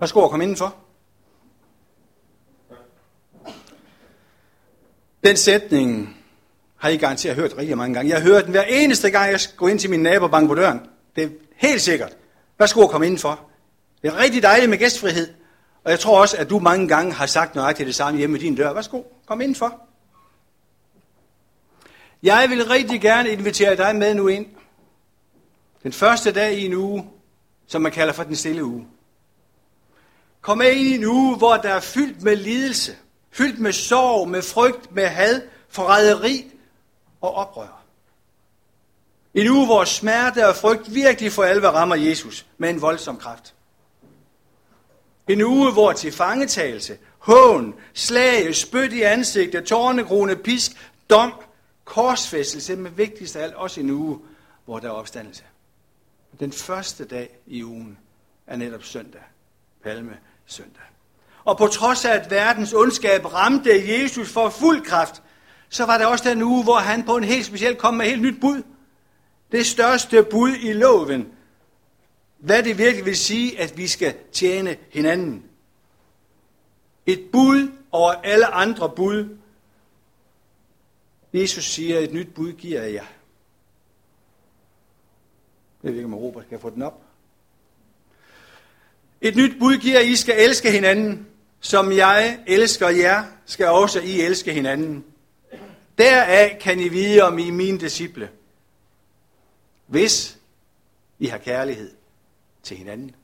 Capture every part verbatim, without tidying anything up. Værsgo at komme indenfor. Den sætning har I garanteret hørt rigtig mange gange. Jeg hører den hver eneste gang, jeg går ind til min nabo og banker på døren. Det er helt sikkert. Værsgo at komme indenfor. Det er rigtig dejligt med gæstfrihed. Og jeg tror også, at du mange gange har sagt nøjagtigt det samme hjemme ved din dør. Værsgo, kom indenfor. Jeg vil rigtig gerne invitere dig med nu ind. Den første dag i en uge, som man kalder for den stille uge. Kom med ind i en uge, hvor der er fyldt med lidelse, fyldt med sorg, med frygt, med had, forræderi og oprør. En uge, hvor smerte og frygt virkelig for alvor rammer Jesus med en voldsom kraft. En uge, hvor tilfangetagelse, hån, slag, spyt i ansigtet, tårnegrone, pisk, dom, korsfæstelse, men vigtigst af alt også en uge, hvor der er opstandelse. Den første dag i ugen er netop søndag, Palme søndag. Og på trods af, at verdens ondskab ramte Jesus for fuld kraft, så var der også den uge, hvor han på en helt speciel kom med et helt nyt bud. Det største bud i loven. Hvad det virkelig vil sige, at vi skal tjene hinanden. Et bud over alle andre bud. Jesus siger, at et nyt bud giver jeg jer. Jeg ved ikke, om Robert kan få den op. Et nyt bud giver, at I skal elske hinanden. Som jeg elsker jer, skal også I elske hinanden. Deraf kan I vide, om I er mine disciple. Hvis I har kærlighed til hinanden.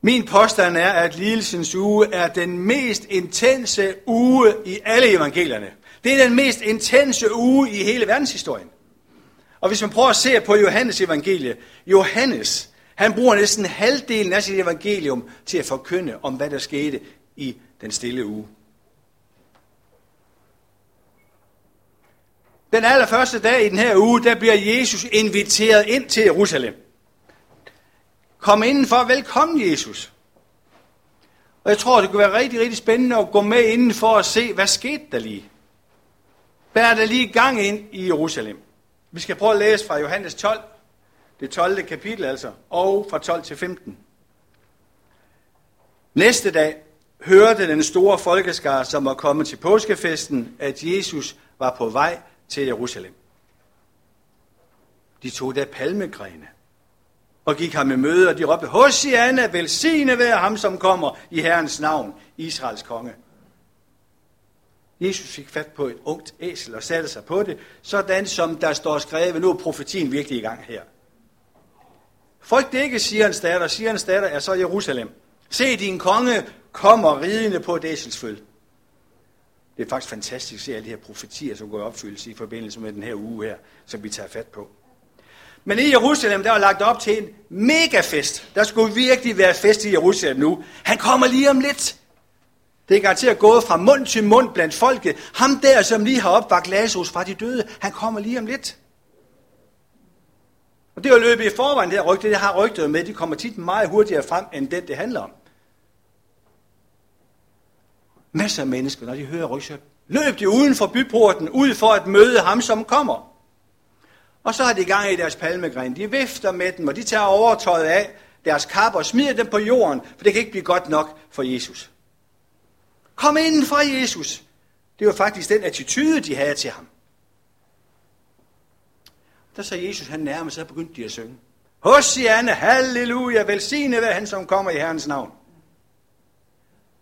Min påstand er, at lidelsens uge er den mest intense uge i alle evangelierne. Det er den mest intense uge i hele verdenshistorien. Og hvis man prøver at se på Johannes evangelie, Johannes, han bruger næsten halvdelen af sit evangelium til at forkynde om, hvad der skete i den stille uge. Den allerførste dag i den her uge, der bliver Jesus inviteret ind til Jerusalem. Kom indenfor, velkommen Jesus. Og jeg tror, det kunne være rigtig, rigtig spændende at gå med indenfor og se, hvad skete der lige. Hvad er der lige gang ind i Jerusalem? Vi skal prøve at læse fra Johannes tolv, det tolvte kapitel altså, og fra tolv til femten. Næste dag hørte den store folkeskare, som var kommet til påskefesten, at Jesus var på vej til Jerusalem. De tog da palmegrene og gik ham i møde, og de råbte, Hosianna, velsignet være ham, som kommer i Herrens navn, Israels konge. Jesus fik fat på et ungt æsel og satte sig på det, sådan som der står skrevet, nu er profetien virkelig i gang her. Frygt ikke, Sions datter, Sions datter er så Jerusalem. Se, din konge kommer ridende på et æselsføl. Det er faktisk fantastisk at se alle de her profetier, som går i opfyldelse i forbindelse med den her uge her, som vi tager fat på. Men i Jerusalem, der var lagt op til en megafest. Der skulle virkelig være fest i Jerusalem nu. Han kommer lige om lidt. Det er garanteret gået fra mund til mund blandt folket. Ham der, som lige har opvakt Lazarus fra de døde, han kommer lige om lidt. Og det er jo løbet i forvejen, det her rygte, det har rygtet med. De kommer tit meget hurtigere frem, end den, det handler om. Masser af mennesker, når de hører rygtet, løb de uden for byporten, ud for at møde ham, som kommer. Og så har de gang i deres palmegren. De vifter med dem, og de tager overtøjet af deres kapper og smider dem på jorden, for det kan ikke blive godt nok for Jesus. Kom indenfor, Jesus. Det var faktisk den attitude, de havde til ham. Der sagde Jesus, han nærmede sig, og begyndte de at synge. Hosianna, halleluja, velsignet være han, som kommer i Herrens navn.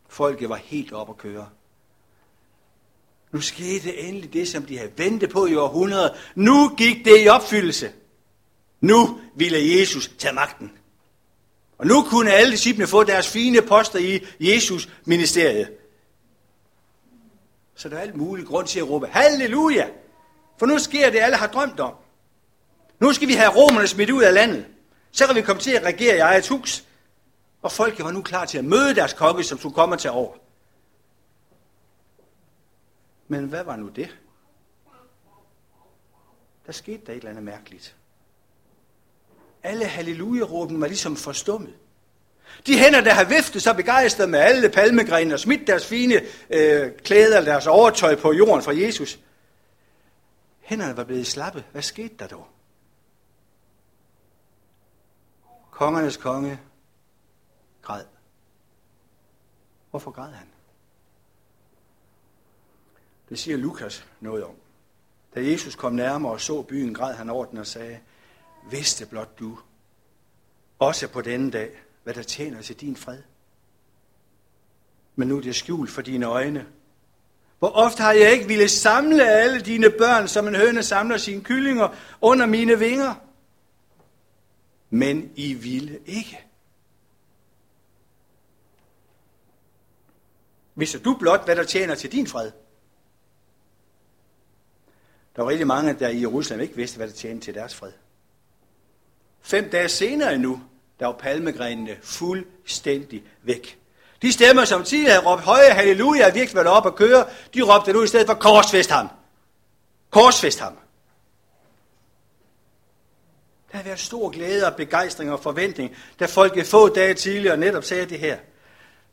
Folket var helt op at køre. Nu skete endelig det, som de havde ventet på i århundreder. Nu gik det i opfyldelse. Nu ville Jesus tage magten. Og nu kunne alle disciplene få deres fine poster i Jesus' ministeriet. Så der er alt muligt grund til at råbe, halleluja! For nu sker det, alle har drømt om. Nu skal vi have romerne smidt ud af landet. Så kan vi komme til at regere i eget hus. Og folket var nu klar til at møde deres konge, som skulle komme og tage over. Men hvad var nu det? Der skete der et eller andet mærkeligt. Alle halleluja-råben var ligesom forstummet. De hænder, der har viftet sig begejstret med alle palmegrene og smidt deres fine øh, klæder og deres overtøj på jorden fra Jesus. Hænderne var blevet slappe. Hvad skete der dog? Kongernes konge græd. Hvorfor græd han? Det siger Lukas noget om. Da Jesus kom nærmere og så byen, græd han over den og sagde: vidste blot du, også på denne dag, hvad der tjener til din fred. Men nu er det skjult for dine øjne. Hvor ofte har jeg ikke ville samle alle dine børn, som en høne samler sine kyllinger under mine vinger? Men I ville ikke. Vidste du blot, hvad der tjener til din fred? Der var rigtig mange, der i Jerusalem ikke vidste, hvad der tjente til deres fred. Fem dage senere endnu, der var palmegrenene fuldstændig væk. De stemmer, som tidligere havde råbt høje halleluja, har virkelig været op og køre, de råbte nu i stedet for: korsfæst ham! Korsfæst ham! Der har været stor glæde og begejstring og forventning, da folket få dage tidligere netop sagde det her: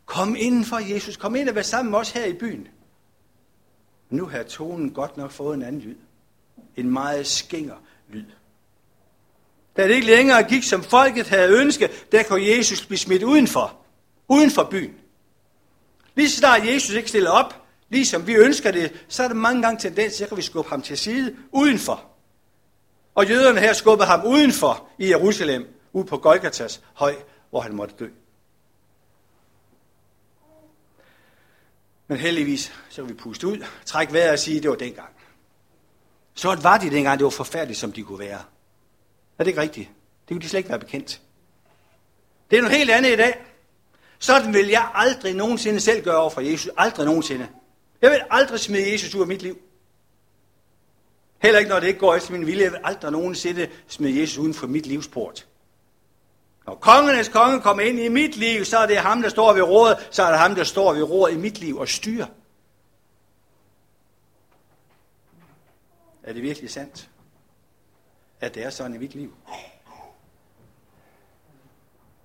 kom indenfor, Jesus, kom ind og vær sammen med os her i byen. Nu har tonen godt nok fået en anden lyd. En meget skinger lyd. Da det ikke længere gik, som folket havde ønsket, der kunne Jesus blive smidt udenfor. Uden for byen. Lige så snart Jesus ikke stiller op, ligesom vi ønsker det, så er der mange gange tendens til, at vi skubber ham til side udenfor. Og jøderne her skubbede ham udenfor i Jerusalem, ude på Golgatas høj, hvor han måtte dø. Men heldigvis, så kan vi puste ud, trække vejret og sige, at det var dengang. Sådan var de dengang, det var forfærdeligt, som de kunne være. Er det ikke rigtigt? Det kunne de slet ikke være bekendt. Det er noget helt andet i dag. Sådan vil jeg aldrig nogensinde selv gøre over for Jesus. Aldrig nogensinde. Jeg vil aldrig smide Jesus ud af mit liv. Heller ikke, når det ikke går efter min vilje. Jeg vil aldrig nogensinde smide Jesus uden for mit livsport. Når kongernes konge kommer ind i mit liv, så er det ham, der står ved roret. Så er det ham, der står ved roret i mit liv og styrer. Er det virkelig sandt, at det er sådan i mit liv?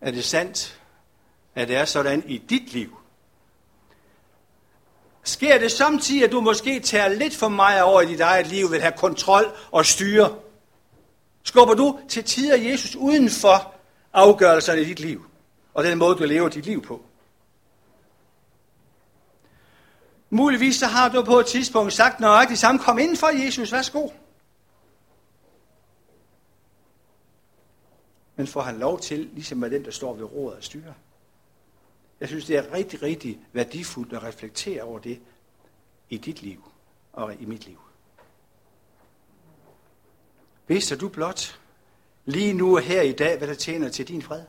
Er det sandt, at det er sådan i dit liv? Sker det samtidig, at du måske tager lidt for meget over i dit eget liv, vil have kontrol og styre? Skubber du til tider Jesus uden for afgørelserne i dit liv, og den måde, du lever dit liv på? Muligvis så har du på et tidspunkt sagt nøjagtigt samme: kom ind for Jesus, værsgo. Men får han lov til, ligesom at den, der står ved roret og styrer? Jeg synes, det er rigtig, rigtig værdifuldt at reflektere over det i dit liv og i mit liv. Vidste du blot lige nu og her i dag, hvad der tjener til din fred?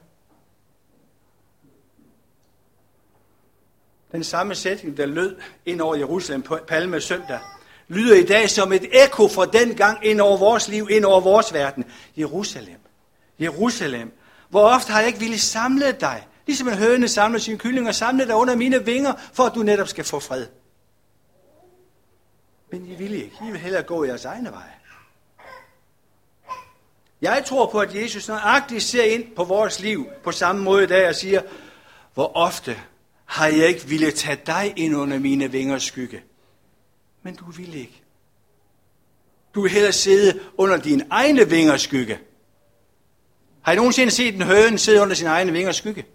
Den samme sætning, der lød ind over Jerusalem på Palme søndag, lyder i dag som et ekko fra dengang ind over vores liv, ind over vores verden. Jerusalem, Jerusalem, hvor ofte har jeg ikke ville samle dig, ligesom en høne samler sine kyllinger, samler dig under mine vinger, for at du netop skal få fred. Men I vil ikke. I vil hellere gå jeres egne veje. Jeg tror på, at Jesus nøjagtigt ser ind på vores liv på samme måde i dag og siger: hvor ofte har jeg ikke ville tage dig ind under mine vingers skygge. Men du vil ikke. Du vil hellere sidde under dine egne vingers skygge. Har I nogensinde set en høne sidde under sine egne vingers skygge?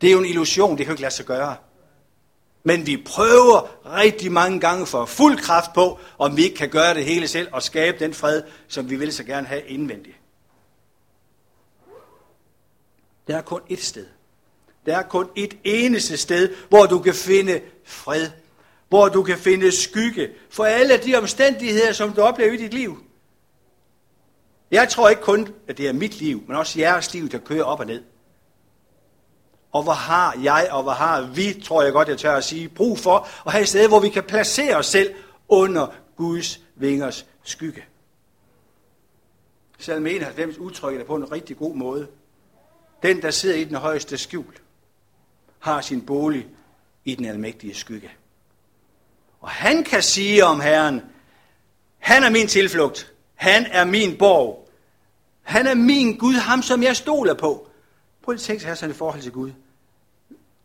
Det er jo en illusion, det kan jo ikke lade sig gøre. Men vi prøver rigtig mange gange for fuld kraft på, om vi ikke kan gøre det hele selv og skabe den fred, som vi vil så gerne have indvendigt. Der er kun et sted. Der er kun et eneste sted, hvor du kan finde fred. Hvor du kan finde skygge for alle de omstændigheder, som du oplever i dit liv. Jeg tror ikke kun, at det er mit liv, men også jeres liv, der kører op og ned. Og hvor har jeg, og hvor har vi, tror jeg godt, jeg tør at sige, brug for at have et sted, hvor vi kan placere os selv under Guds vingers skygge. Salme enoghalvfems udtrykker det på en rigtig god måde. Den, der sidder i den højeste skjul, har sin bolig i den almægtige skygge. Og han kan sige om Herren: han er min tilflugt, han er min borg, han er min Gud, ham som jeg stoler på. Prøv at tænke her sådan i forhold til Gud.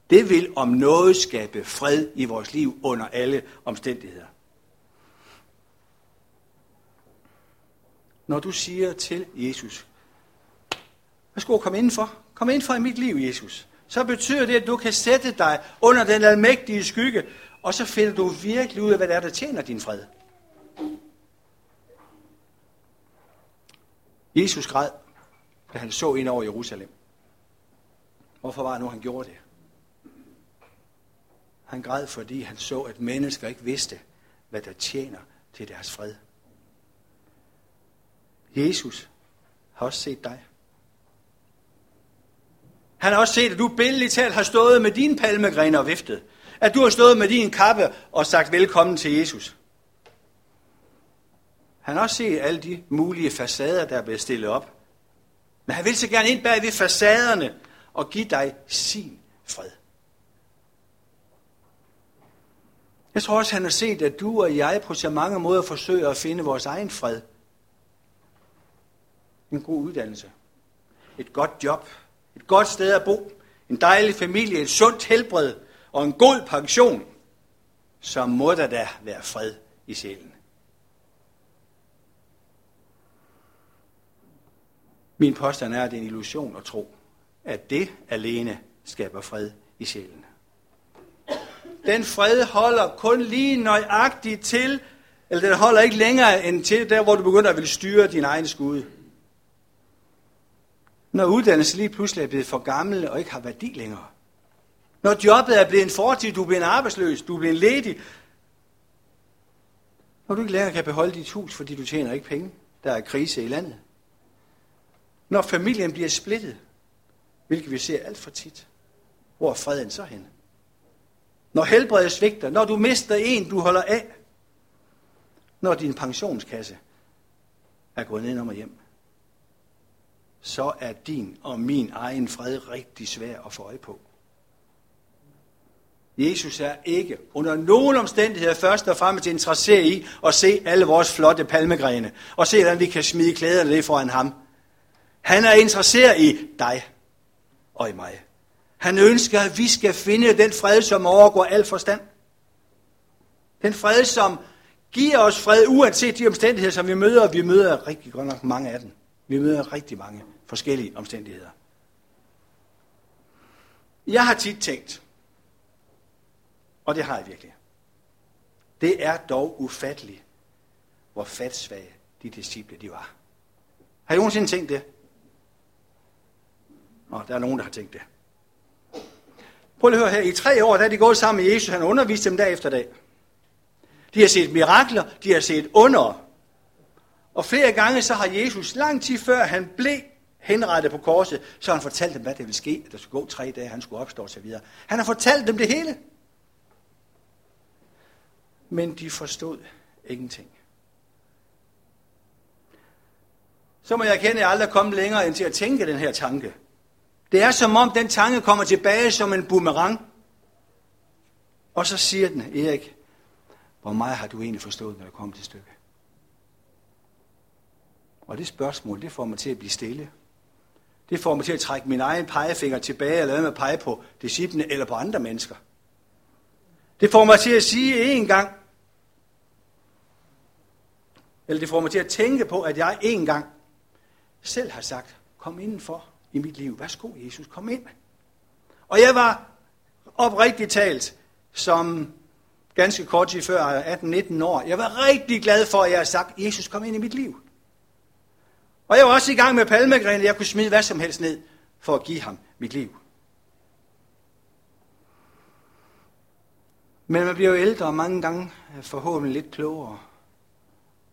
Det vil om noget skabe fred i vores liv under alle omstændigheder. Når du siger til Jesus: værsgo, kom indenfor. Kom indenfor i mit liv, Jesus. så betyder det, at du kan sætte dig under den almægtige skygge, og så finder du virkelig ud af, hvad det er, der tjener din fred. Jesus græd, da han så ind over Jerusalem. Hvorfor var det nu, han gjorde det? Han græd, fordi han så, at mennesker ikke vidste, hvad der tjener til deres fred. Jesus har også set dig. Han har også set, at du billedligt talt har stået med dine palmegrene og viftet. At du har stået med din kappe og sagt velkommen til Jesus. Han har også set alle de mulige facader, der er blevet stillet op. Men han vil så gerne ind bag ved facaderne og give dig sin fred. Jeg tror også, han har set, at du og jeg på så mange måder forsøger at finde vores egen fred. En god uddannelse. Et godt job. Et godt sted at bo. En dejlig familie. Et sundt helbred. Og en god pension. Så må der da være fred i sjælen. Min påstand er, at det er en illusion at tro, at det alene skaber fred i sjælen. Den fred holder kun lige nøjagtigt til, eller den holder ikke længere end til, der hvor du begynder at ville styre din egen skude. Når uddannelsen lige pludselig er blevet for gammel og ikke har værdi længere. Når jobbet er blevet en fortid, du er blevet arbejdsløs, du er blevet ledig. Når du ikke længere kan beholde dit hus, fordi du tjener ikke penge. Der er krise i landet. Når familien bliver splittet, hvilket vi ser alt for tit. Hvor er freden så henne? Når helbredet svigter, når du mister en, du holder af. Når din pensionskasse er gået ned om og hjem. Så er din og min egen fred rigtig svær at få øje på. Jesus er ikke under nogen omstændigheder først og fremmest interesseret i at se alle vores flotte palmegrene. Og se, hvordan vi kan smide klæderne lidt foran ham. Han er interesseret i dig og i mig. Han ønsker, at vi skal finde den fred, som overgår al forstand. Den fred, som giver os fred, uanset de omstændigheder, som vi møder. Og vi møder rigtig godt nok mange af dem. Vi møder rigtig mange forskellige omstændigheder. Jeg har tit tænkt, og det har jeg virkelig, det er dog ufatteligt, hvor fatsvage de disciple de var. Har I nogensinde tænkt det? Nå, der er nogen, der har tænkt det. Prøv lige at høre her. I tre år, der er de gået sammen med Jesus. Han underviste dem dag efter dag. De har set mirakler. De har set under. Og flere gange så har Jesus, lang tid før han blev henrettet på korset, så han fortalt dem, hvad der ville ske. At der skulle gå tre dage, han skulle opstå og så videre. Han har fortalt dem det hele. Men de forstod ingenting. Så må jeg erkende, at jeg aldrig er kommet længere end til at tænke den her tanke. Det er som om, den tanke kommer tilbage som en boomerang. Og så siger den, Erik, hvor meget har du egentlig forstået, når du kommer til stykket? Og det spørgsmål, det får mig til at blive stille. Det får mig til at trække min egen pegefinger tilbage, eller hvad med at pege på disciplene eller på andre mennesker. Det får mig til at sige én gang, eller det får mig til at tænke på, at jeg én gang selv har sagt, kom indenfor i mit liv. Værsgo, Jesus, kom ind. Og jeg var oprigtigt talt, som ganske kort tid før, atten nitten år, jeg var rigtig glad for, at jeg havde sagt, Jesus, kom ind i mit liv. Og jeg var også i gang med palmegrene, jeg kunne smide hvad som helst ned, for at give ham mit liv. Men man bliver jo ældre, og mange gange forhåbentlig lidt klogere.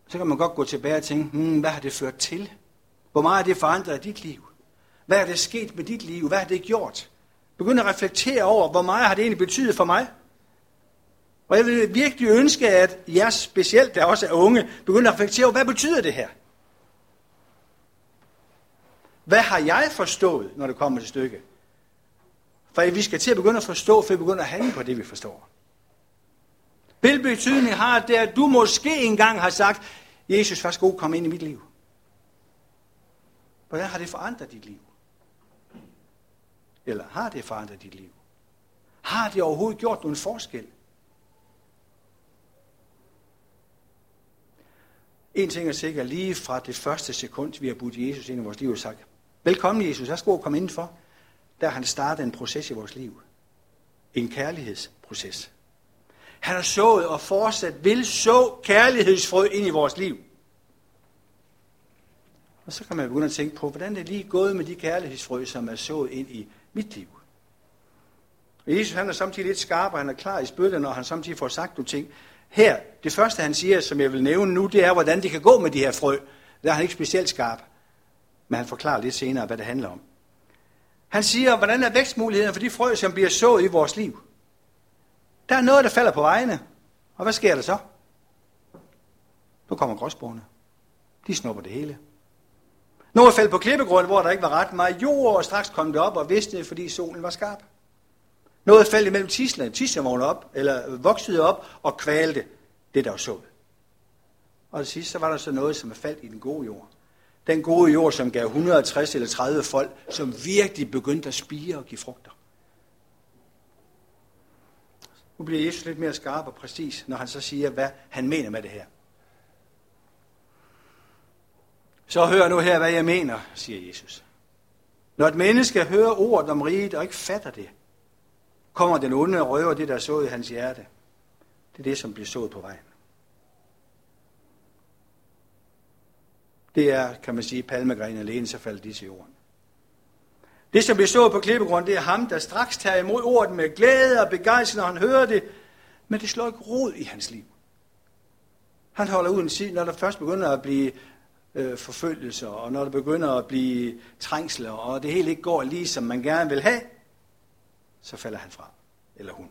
Så kan man godt gå tilbage og tænke, hmm, hvad har det ført til? Hvor meget har det forandret dit liv? Hvad er det sket med dit liv? Hvad har det gjort? Begynd at reflektere over, hvor meget har det egentlig betydet for mig? Og jeg vil virkelig ønske, at jer specielt, der også er unge, begynder at reflektere over, hvad betyder det her? Hvad har jeg forstået, når det kommer til stykke? For vi skal til at begynde at forstå, for vi begynder at handle på det, vi forstår. Hvilken betydning har det, at du måske engang har sagt, Jesus, værsgo, kom ind i mit liv? Hvordan har det forandret dit liv? Eller har det forandret dit liv? Har det overhovedet gjort nogen forskel? En ting er sikkert, lige fra det første sekund, vi har budt Jesus ind i vores liv og sagt, velkommen Jesus, værsgo, kom indenfor. der han startede en proces i vores liv. En kærlighedsproces. Han har sået og fortsat vil så kærlighedsfrø ind i vores liv. Og så kan man begynde at tænke på, hvordan det er lige gået med de kærlighedsfrø, som er sået ind i mit liv. Og Jesus han er samtidig lidt skarp, og han er klar i spyttet, når han samtidig får sagt nogle ting. Her, det første han siger, som jeg vil nævne nu, det er, hvordan det kan gå med de her frø. Der er han ikke specielt skarp, men han forklarer lidt senere, hvad det handler om. Han siger, hvordan er vækstmulighederne for de frø, som bliver sået i vores liv? Der er noget, der falder på vejene, og hvad sker der så? Nu kommer gråsboerne. De snupper det hele. Noget faldt på klippegrund, hvor der ikke var ret meget jord, og straks kom det op og visnede, fordi solen var skarp. Noget faldt imellem tislerne, tislerne op, eller voksede op og kvalte det, der var sået. Og til sidst, så var der så noget, som er faldt i den gode jord. Den gode jord, som gav et hundrede og tres eller tredive folk, som virkelig begyndte at spire og give frugter. Nu bliver Jesus lidt mere skarp og præcis, når han så siger, hvad han mener med det her. Så hør nu her, hvad jeg mener, siger Jesus. Når et menneske hører ordet om riget og ikke fatter det, kommer den onde og røver det, der er sået i hans hjerte. Det er det, som bliver sået på vejen. Det er, kan man sige, palmegren alene, så falder de til jorden. Det, som bliver sået på klippegrund, det er ham, der straks tager imod ordet med glæde og begejstring, når han hører det, men det slår ikke rod i hans liv. Han holder ud en tid, når der først begynder at blive øh, forfølgelser, og når der begynder at blive trængsler, og det hele ikke går lige, som man gerne vil have, så falder han fra, eller hun.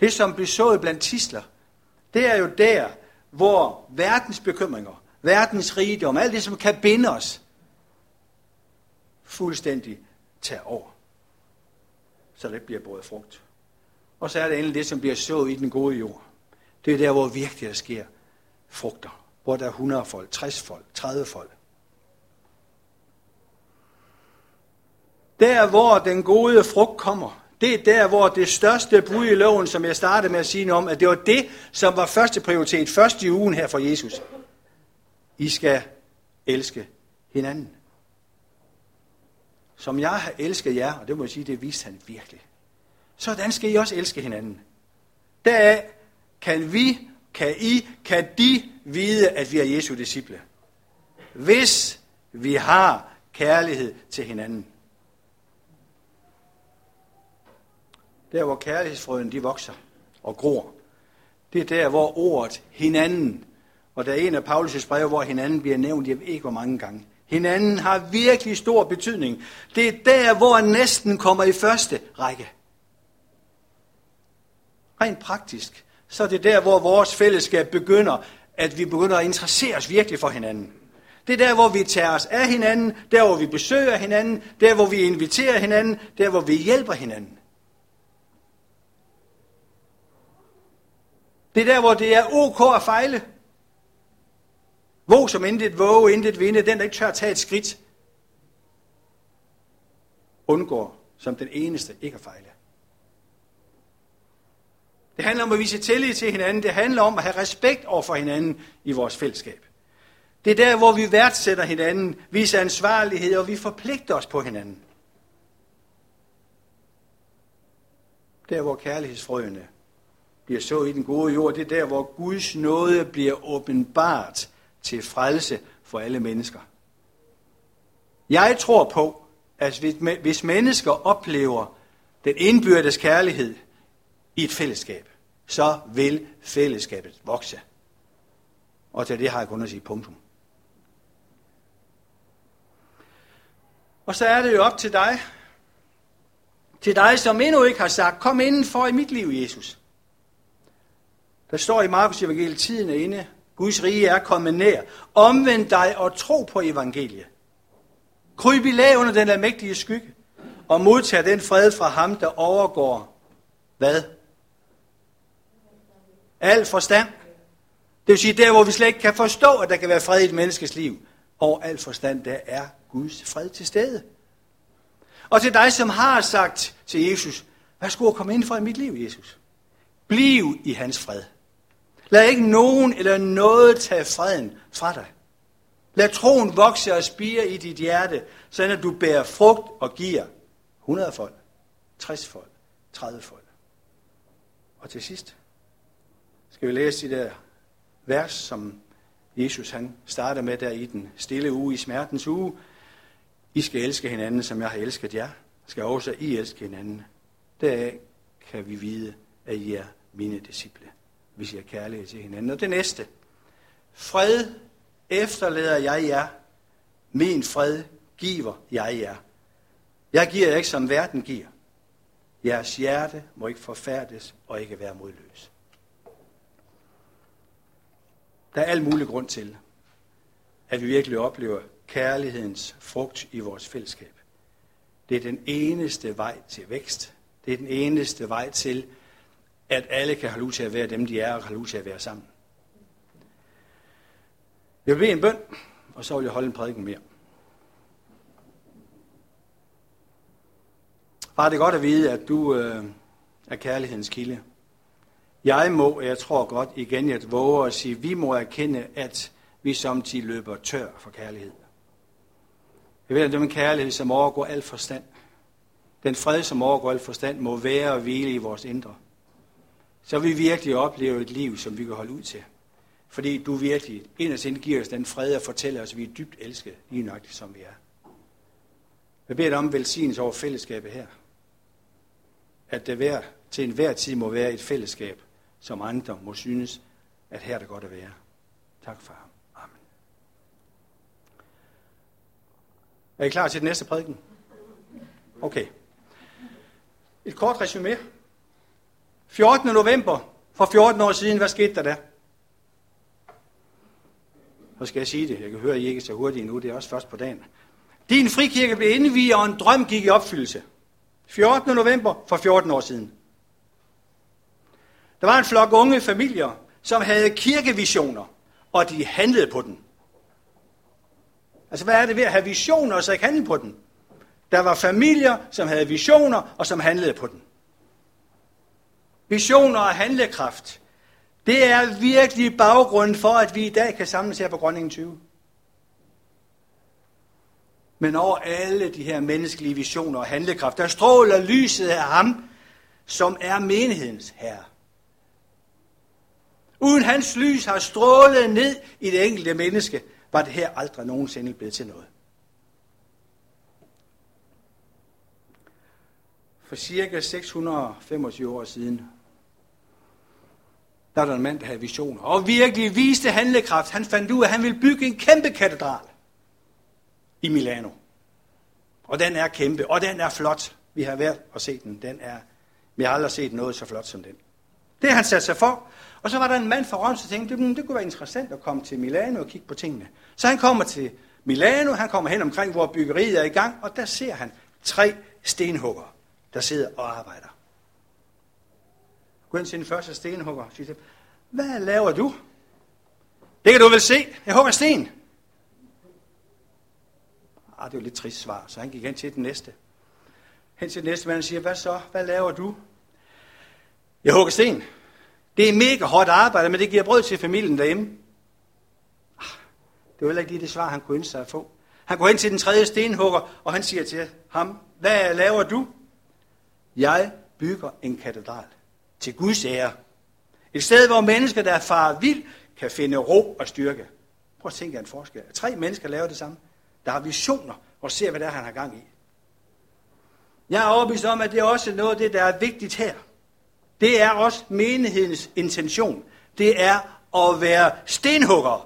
Det, som bliver sået blandt tisler, det er jo der, hvor verdens bekymringer, verdens rigdom, alt det, som kan binde os, fuldstændig tager over. Så det bliver både frugt. Og så er det endelig det, som bliver sået i den gode jord. Det er der, hvor virkelig der sker frugter. Hvor der er hundrede folk, tres folk, tredive folk. Der, hvor den gode frugt kommer, det er der, hvor det største bud i loven, som jeg startede med at sige om, at det var det, som var første prioritet, første i ugen her for Jesus. I skal elske hinanden. Som jeg har elsket jer, og det må jeg sige, det viste han virkelig. Sådan skal I også elske hinanden. Deraf kan vi, kan I, kan de vide, at vi er Jesu disciple. Hvis vi har kærlighed til hinanden. Der hvor kærlighedsfrøen de vokser og gror, det er der hvor ordet hinanden, og der er en af Paulus' breve, hvor hinanden bliver nævnt, jeg ved ikke hvor mange gange. Hinanden har virkelig stor betydning. Det er der, hvor næsten kommer i første række. Rent praktisk, så er det der, hvor vores fællesskab begynder, at vi begynder at interessere os virkelig for hinanden. Det er der, hvor vi tager os af hinanden, der hvor vi besøger hinanden, der hvor vi inviterer hinanden, der hvor vi hjælper hinanden. Det er der, hvor det er ok at fejle. Våg som intet våge, intet vinde, den der ikke tør at tage et skridt, undgår som den eneste ikke at fejle. Det handler om at vise tillid til hinanden, det handler om at have respekt over for hinanden i vores fællesskab. Det er der, hvor vi værdsætter hinanden, viser ansvarlighed, og vi forpligter os på hinanden. Der, hvor kærlighedsfrøene bliver sået i den gode jord, det er der, hvor Guds nåde bliver åbenbart til frelse for alle mennesker. Jeg tror på, at hvis mennesker oplever den indbyrdes kærlighed i et fællesskab, så vil fællesskabet vokse. Og til det har jeg kun at sige punktum. Og så er det jo op til dig, til dig, som endnu ikke har sagt, kom indenfor i mit liv, Jesus. Der står i Markus evangeliet, tiden er inde, Guds rige er kommet nær. Omvend dig og tro på evangeliet. Kryb i lag under den almægtige skygge, og modtag den fred fra ham, der overgår hvad? Al forstand. Det vil sige, der hvor vi slet ikke kan forstå, at der kan være fred i et menneskes liv. Over al forstand, der er Guds fred til stede. Og til dig, som har sagt til Jesus, værsgo at komme ind for i mit liv, Jesus. Bliv i hans fred. Lad ikke nogen eller noget tage freden fra dig. Lad troen vokse og spire i dit hjerte, så du bærer frugt og giver hundrede folk, tres folk, tredive folk. Og til sidst skal vi læse de der vers, som Jesus han starter med der i den stille uge, i smertens uge. I skal elske hinanden, som jeg har elsket jer. Skal også I elske hinanden. Deraf kan vi vide, at I er mine disciple, hvis I er kærlige til hinanden. Og det næste. Fred efterlader jeg jer. Min fred giver jeg jer. Jeg giver jer ikke, som verden giver. Jeres hjerte må ikke forfærdes og ikke være modløs. Der er al mulig grund til, at vi virkelig oplever kærlighedens frugt i vores fællesskab. Det er den eneste vej til vækst. Det er den eneste vej til, at alle kan holde ud til at være dem, de er, og holde ud til at være sammen. Jeg vil bede en bøn, og så vil jeg holde en prædiken mere. Far, det er godt at vide, at du øh, er kærlighedens kilde. Jeg må, jeg tror godt igen, jeg våger at sige, vi må erkende, at vi samtidig løber tør for kærlighed. Jeg ved, at den kærlighed, som overgår al forstand, den fred, som overgår al forstand, må være og hvile i vores indre. Så vi virkelig oplever et liv, som vi kan holde ud til. Fordi du virkelig inderst inde giver os den fred og fortæller os, at vi er dybt elskede, lige nøjagtigt som vi er. Jeg beder dig om velsignelse over fællesskabet her. At det hver, til enhver tid må være et fællesskab, som andre må synes, at her er det godt at være. Tak, far. Amen. Er I klar til den næste prædiken? Okay. Et kort resumé. fjortende november, for fjorten år siden, hvad skete der der? Så skal jeg sige det. Jeg kan høre, I ikke er så hurtigt endnu. Det er også først på dagen. Din frikirke blev indviet, og en drøm gik i opfyldelse. fjortende november for fjorten år siden. Der var en flok unge familier, som havde kirkevisioner, og de handlede på den. Altså, hvad er det ved at have visioner, og så ikke handle på den? Der var familier, som havde visioner, og som handlede på den. Visioner og handlekraft. Det er virkelig baggrunden for, at vi i dag kan samles her på Grønningen tyve. Men over alle de her menneskelige visioner og handlekraft, der stråler lyset af ham, som er menighedens herre. Uden hans lys har strålet ned i det enkelte menneske, var det her aldrig nogensinde blevet til noget. For cirka seks hundrede og femogtyve år siden, der var der en mand, der havde visioner, og virkelig viste handlekraft. Han fandt ud af, at han ville bygge en kæmpe katedral i Milano. Og den er kæmpe, og den er flot. Vi har været og set den. Den er, vi har aldrig set noget så flot som den. Det har han sat sig for. Og så var der en mand fra Rom, der tænkte, det, det kunne være interessant at komme til Milano og kigge på tingene. Så han kommer til Milano, han kommer hen omkring, hvor byggeriet er i gang, og der ser han tre stenhuggere, der sidder og arbejder. Gå ind til den første stenhugger og siger, hvad laver du? Det kan du vel se. Jeg hugger sten. Ah, det var lidt trist svar, så han gik hen til den næste. Hen til den næste mand og siger, hvad så? Hvad laver du? Jeg hugger sten. Det er mega hårdt arbejde, men det giver brød til familien derhjemme. Ah, det var heller ikke lige det svar, han kunne ønske sig at få. Han går hen til den tredje stenhugger, og han siger til ham, hvad laver du? Jeg bygger en katedral til Guds ære. Et sted, hvor mennesker, der er faret vild, kan finde ro og styrke. Prøv at tænke jer en forskel. Tre mennesker laver det samme. Der har visioner, og ser, hvad der er, han har gang i. Jeg er overbevist om, at det er også noget af det, der er vigtigt her. Det er også menighedens intention. Det er at være stenhuggere,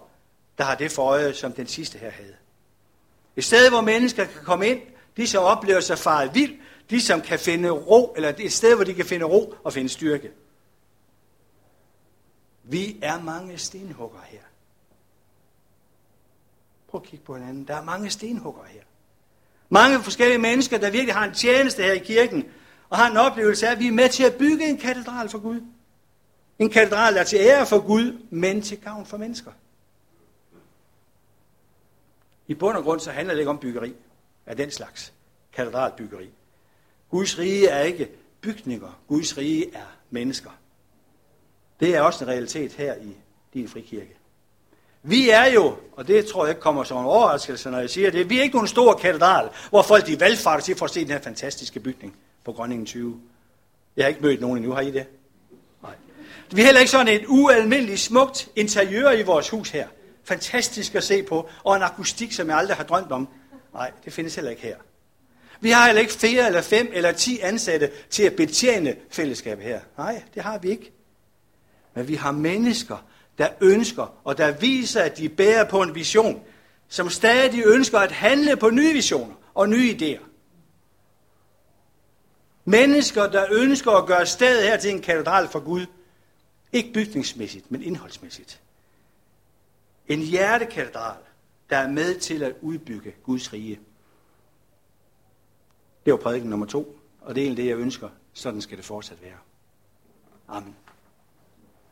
der har det for øje, som den sidste her havde. Et sted, hvor mennesker kan komme ind, de som oplever sig faret vild, de som kan finde ro, eller et sted, hvor de kan finde ro og finde styrke. Vi er mange stenhugger her. Prøv at kigge på hinanden. Der er mange stenhugger her. Mange forskellige mennesker, der virkelig har en tjeneste her i kirken, og har en oplevelse af, at vi er med til at bygge en katedral for Gud. En katedral, der er til ære for Gud, men til gavn for mennesker. I bund og grund så handler det ikke om byggeri af den slags katedralbyggeri. Guds rige er ikke bygninger. Guds rige er mennesker. Det er også en realitet her i din frikirke. Vi er jo, og det tror jeg ikke kommer som en overraskelse, når jeg siger det, vi er ikke nogen stor katedral, hvor folk de valgfarter til for at se den her fantastiske bygning på Grønningen tyve. Jeg har ikke mødt nogen endnu, har I det? Nej. Vi er heller ikke sådan et ualmindeligt smukt interiør i vores hus her. Fantastisk at se på, og en akustik, som jeg aldrig har drømt om. Nej, det findes heller ikke her. Vi har heller ikke fire eller fem eller ti ansatte til at betjene fællesskabet her. Nej, det har vi ikke. Men vi har mennesker, der ønsker og der viser, at de bærer på en vision, som stadig ønsker at handle på nye visioner og nye idéer. Mennesker, der ønsker at gøre stedet her til en katedral for Gud. Ikke bygningsmæssigt, men indholdsmæssigt. En hjertekatedral, der er med til at udbygge Guds rige. Det var prædiken nummer to, og det er egentlig det, jeg ønsker. Sådan skal det fortsat være. Amen.